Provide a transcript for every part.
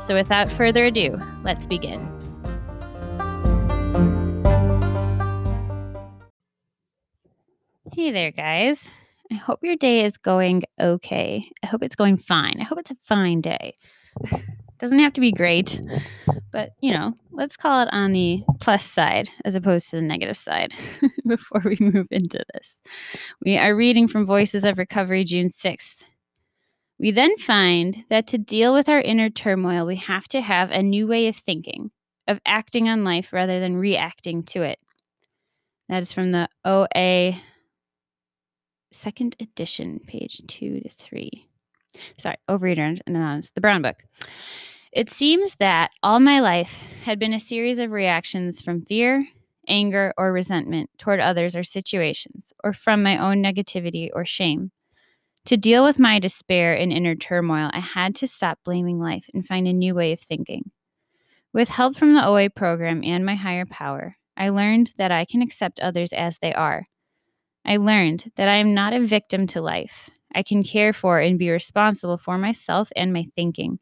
So without further ado, let's begin. Hey there, guys. I hope your day is going okay. I hope it's going fine. I hope it's a fine day. Doesn't have to be great, but, let's call it on the plus side as opposed to the negative side before we move into this. We are reading from Voices of Recovery, June 6th. We then find that to deal with our inner turmoil, we have to have a new way of thinking, of acting on life rather than reacting to it. That is from the OA second edition, page 2 to 3. Sorry, Overeaters Anonymous, the brown book. It seems that all my life had been a series of reactions from fear, anger, or resentment toward others or situations, or from my own negativity or shame. To deal with my despair and inner turmoil, I had to stop blaming life and find a new way of thinking. With help from the OA program and my higher power, I learned that I can accept others as they are. I learned that I am not a victim to life. I can care for and be responsible for myself and my thinking.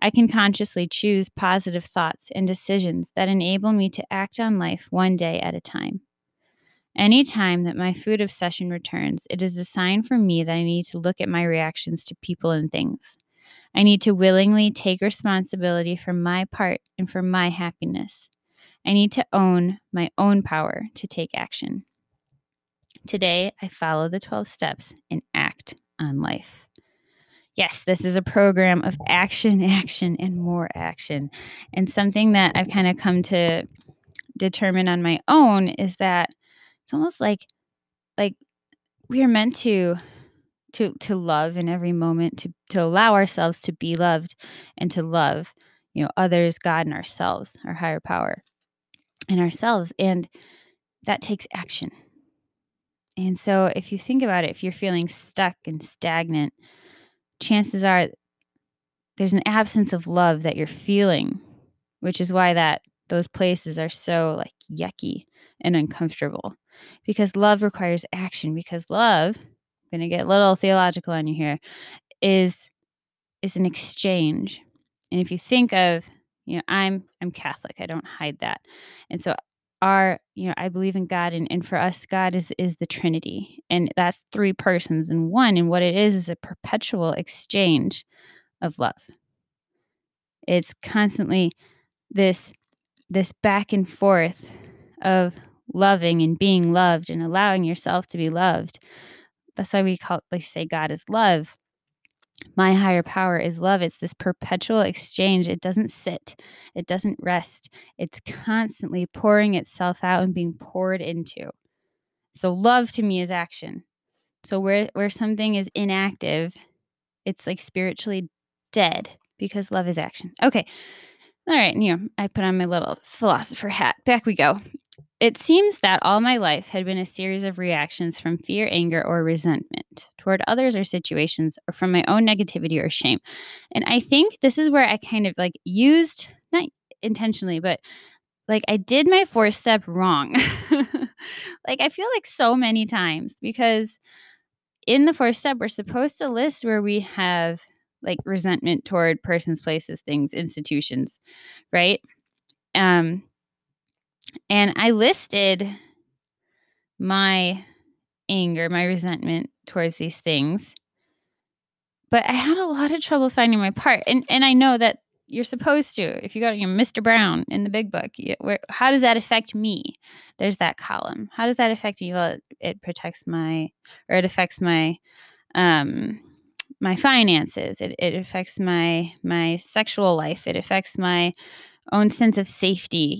I can consciously choose positive thoughts and decisions that enable me to act on life one day at a time. Any time that my food obsession returns, it is a sign for me that I need to look at my reactions to people and things. I need to willingly take responsibility for my part and for my happiness. I need to own my own power to take action. Today, I follow the 12 steps and act on life. Yes, this is a program of action, action, and more action. And something that I've kind of come to determine on my own is that it's almost like we are meant to love in every moment, to allow ourselves to be loved and to love, others, God, and ourselves, our higher power and ourselves. And that takes action. And so if you think about it, if you're feeling stuck and stagnant, chances are there's an absence of love that you're feeling, which is why those places are so yucky and uncomfortable. Because love requires action, because love, I'm going to get a little theological on you here, is an exchange. And if you think of, I'm Catholic, I don't hide that. And so I believe in God, and for us, God is the Trinity. And that's three persons in one. And what it is a perpetual exchange of love. It's constantly this back and forth of loving and being loved and allowing yourself to be loved. That's why we say God is love. My higher power is love. It's this perpetual exchange. It doesn't sit. It doesn't rest. It's constantly pouring itself out and being poured into. So love to me is action. So where something is inactive, it's like spiritually dead because love is action. Okay. All right. I put on my little philosopher hat. Back we go. It seems that all my life had been a series of reactions from fear, anger, or resentment toward others or situations, or from my own negativity or shame. And I think this is where I kind of used, not intentionally, but I did my 4th step wrong. I feel like so many times, because in the 4th step, we're supposed to list where we have resentment toward persons, places, things, institutions, right? And I listed my anger, my resentment towards these things, but I had a lot of trouble finding my part. And I know that you're supposed to. If you got Mr. Brown in the big book, how does that affect me? There's that column. How does that affect me? Well, it protects it affects my finances. It affects my sexual life. It affects my own sense of safety,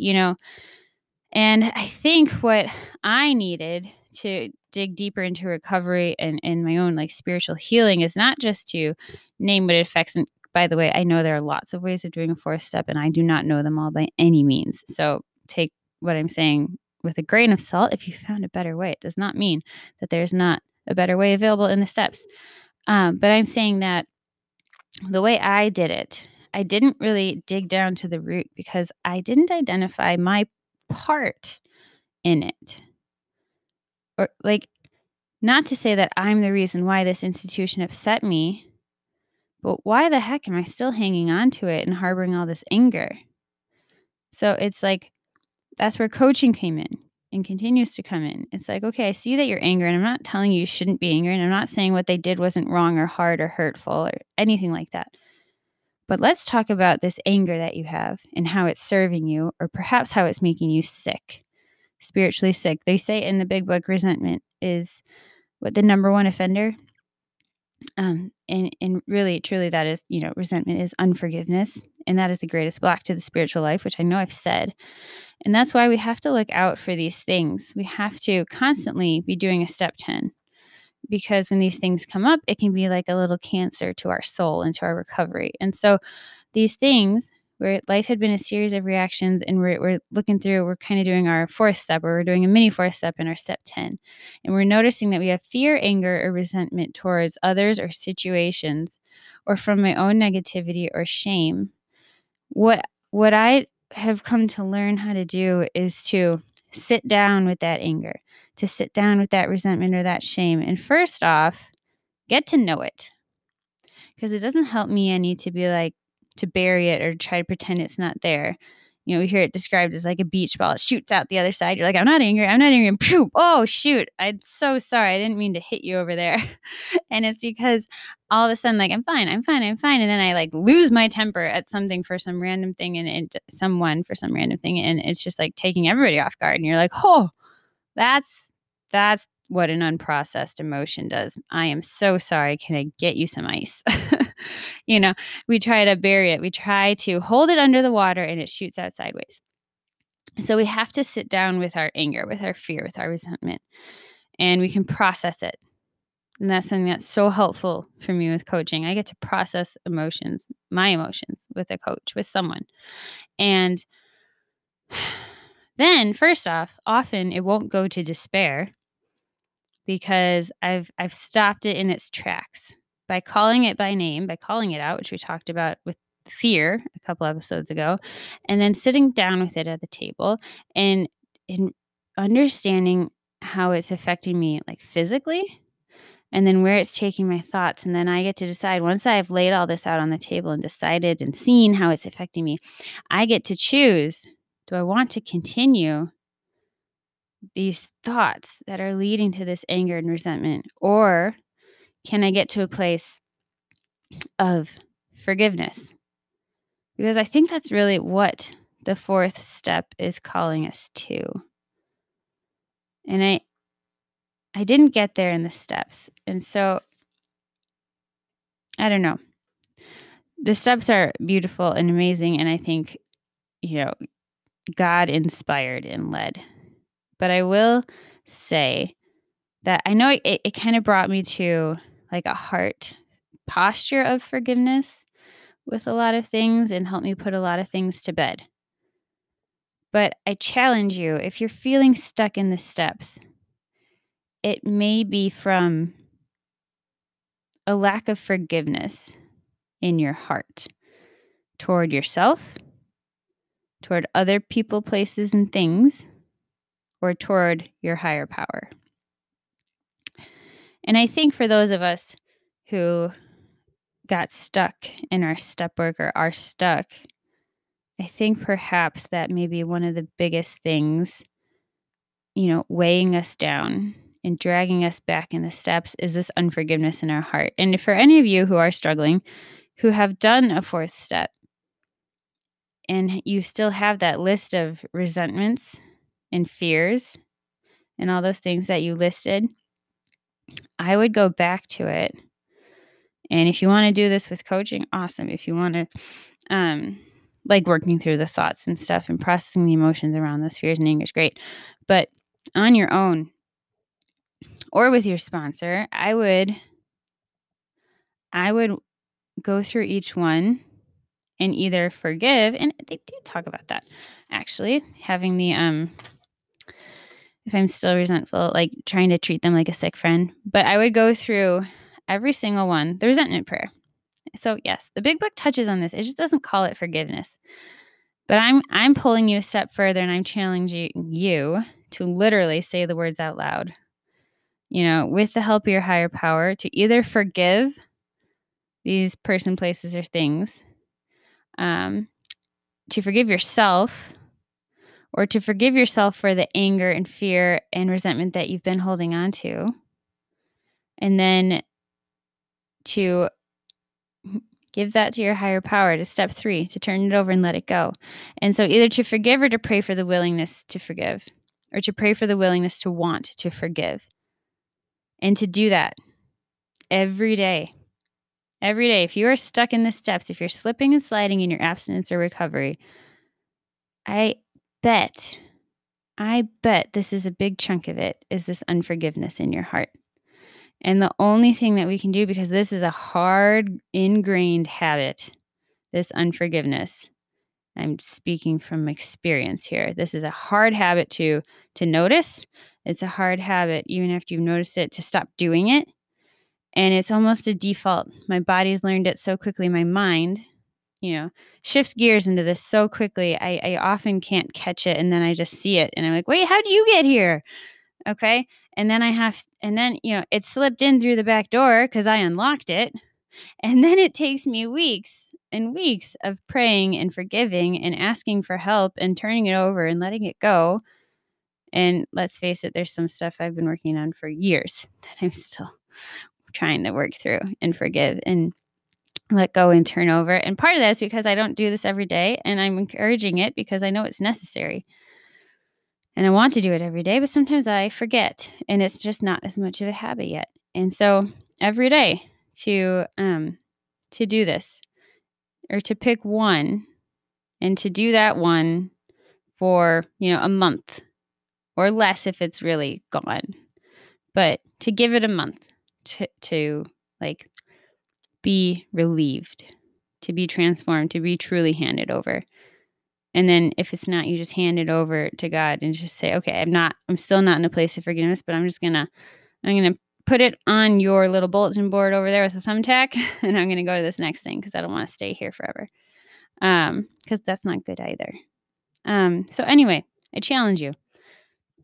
And I think what I needed to dig deeper into recovery and my own spiritual healing is not just to name what it affects. And by the way, I know there are lots of ways of doing a fourth step, and I do not know them all by any means. So take what I'm saying with a grain of salt. If you found a better way, it does not mean that there's not a better way available in the steps. But I'm saying that the way I did it, I didn't really dig down to the root because I didn't identify my part in it. Or not to say that I'm the reason why this institution upset me, but why the heck am I still hanging on to it and harboring all this anger? So it's that's where coaching came in and continues to come in. It's okay, I see that you're angry, and I'm not telling you shouldn't be angry, and I'm not saying what they did wasn't wrong or hard or hurtful or anything like that. But let's talk about this anger that you have and how it's serving you, or perhaps how it's making you sick, spiritually sick. They say in the big book, resentment is what the number one offender. And really, truly, that is, resentment is unforgiveness. And that is the greatest block to the spiritual life, which I know I've said. And that's why we have to look out for these things. We have to constantly be doing a step 10. Because when these things come up, it can be like a little cancer to our soul and to our recovery. And so these things where life had been a series of reactions, and we're looking through, we're kind of doing our fourth step, or we're doing a mini fourth step in our step 10. And we're noticing that we have fear, anger, or resentment towards others or situations, or from my own negativity or shame. What I have come to learn how to do is to sit down with that anger, to sit down with that resentment or that shame. And first off, get to know it. Because it doesn't help me any to be to bury it or try to pretend it's not there. We hear it described as a beach ball. It shoots out the other side. You're I'm not angry. And poof, oh, shoot. I'm so sorry. I didn't mean to hit you over there. And it's because all of a sudden, I'm fine. And then I lose my temper at something for some random thing and it's just taking everybody off guard. And you're oh, that's what an unprocessed emotion does. I am so sorry. Can I get you some ice? We try to bury it. We try to hold it under the water, and it shoots out sideways. So we have to sit down with our anger, with our fear, with our resentment, and we can process it. And that's something that's so helpful for me with coaching. I get to process emotions, my emotions, with a coach, with someone. And then, first off, often it won't go to despair because I've stopped it in its tracks by calling it by name, by calling it out, which we talked about with fear a couple episodes ago, and then sitting down with it at the table and understanding how it's affecting me physically, and then where it's taking my thoughts. And then I get to decide, once I've laid all this out on the table and decided and seen how it's affecting me, I get to choose. Do I want to continue these thoughts that are leading to this anger and resentment? Or can I get to a place of forgiveness? Because I think that's really what the fourth step is calling us to. And I didn't get there in the steps. And so, I don't know. The steps are beautiful and amazing. And I think, God inspired and led. But I will say that I know it kind of brought me to a heart posture of forgiveness with a lot of things and helped me put a lot of things to bed. But I challenge you, if you're feeling stuck in the steps, it may be from a lack of forgiveness in your heart toward yourself, toward other people, places, and things, or toward your higher power. And I think for those of us who got stuck in our step work or are stuck, I think perhaps that may be one of the biggest things, weighing us down and dragging us back in the steps is this unforgiveness in our heart. And for any of you who are struggling, who have done a fourth step, and you still have that list of resentments and fears and all those things that you listed, I would go back to it. And if you want to do this with coaching, awesome. If you want to, like working through the thoughts and stuff and processing the emotions around those fears and anger is great. But on your own or with your sponsor, I would go through each one and either forgive, and they do talk about that, actually, having the, if I'm still resentful, like trying to treat them like a sick friend. But I would go through every single one, the resentment prayer. So yes, the big book touches on this. It just doesn't call it forgiveness. But I'm pulling you a step further, and I'm challenging you to literally say the words out loud, you know, with the help of your higher power, to either forgive these person, places, or things, to forgive yourself, or to forgive yourself for the anger and fear and resentment that you've been holding on to, and then to give that to your higher power, to step 3, to turn it over and let it go. And so either to forgive or to pray for the willingness to forgive, or to pray for the willingness to want to forgive. And to do that every day. Every day, if you are stuck in the steps, if you're slipping and sliding in your abstinence or recovery, I bet this is a big chunk of it, is this unforgiveness in your heart. And the only thing that we can do, because this is a hard, ingrained habit, this unforgiveness, I'm speaking from experience here. This is a hard habit to notice. It's a hard habit, even after you've noticed it, to stop doing it. And it's almost a default. My body's learned it so quickly. My mind, you know, shifts gears into this so quickly. I often can't catch it. And then I just see it. And I'm like, wait, how do you get here? Okay. And then you know, it slipped in through the back door because I unlocked it. And then it takes me weeks and weeks of praying and forgiving and asking for help and turning it over and letting it go. And let's face it, there's some stuff I've been working on for years that I'm still trying to work through and forgive and let go and turn over. And part of that is because I don't do this every day, and I'm encouraging it because I know it's necessary. And I want to do it every day, but sometimes I forget, and it's just not as much of a habit yet. And so every day to do this, or to pick one and to do that one for, you know, a month or less if it's really gone, but to give it a month. To like be relieved, to be transformed, to be truly handed over. And then if it's not, you just hand it over to God and just say, okay, I'm still not in a place of forgiveness, but I'm gonna put it on your little bulletin board over there with a thumbtack, and I'm gonna go to this next thing because I don't want to stay here forever. Because that's not good either. So anyway, I challenge you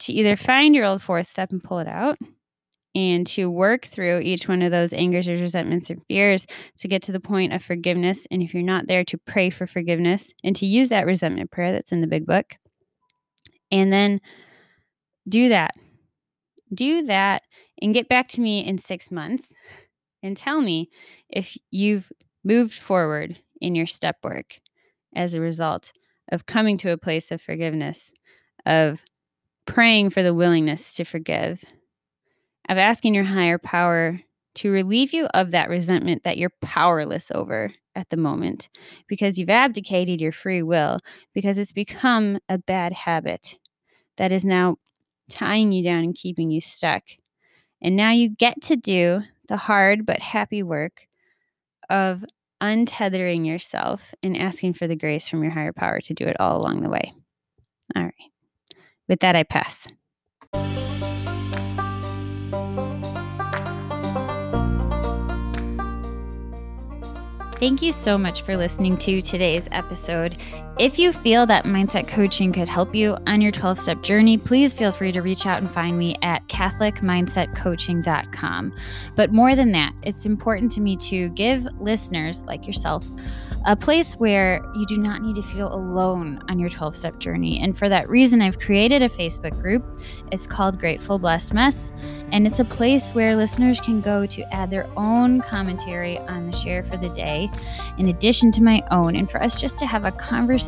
to either find your old 4th step and pull it out, and to work through each one of those angers or resentments or fears to get to the point of forgiveness. And if you're not there, to pray for forgiveness and to use that resentment prayer that's in the big book. And then do that and get back to me in 6 months and tell me if you've moved forward in your step work as a result of coming to a place of forgiveness, of praying for the willingness to forgive, of asking your higher power to relieve you of that resentment that you're powerless over at the moment, because you've abdicated your free will, because it's become a bad habit that is now tying you down and keeping you stuck. And now you get to do the hard but happy work of untethering yourself and asking for the grace from your higher power to do it all along the way. All right. With that, I pass. Thank you so much for listening to today's episode. If you feel that mindset coaching could help you on your 12-step journey, please feel free to reach out and find me at catholicmindsetcoaching.com. But more than that, it's important to me to give listeners like yourself a place where you do not need to feel alone on your 12-step journey. And for that reason, I've created a Facebook group. It's called Grateful Blessed Mess, and it's a place where listeners can go to add their own commentary on the share for the day in addition to my own, and for us just to have a conversation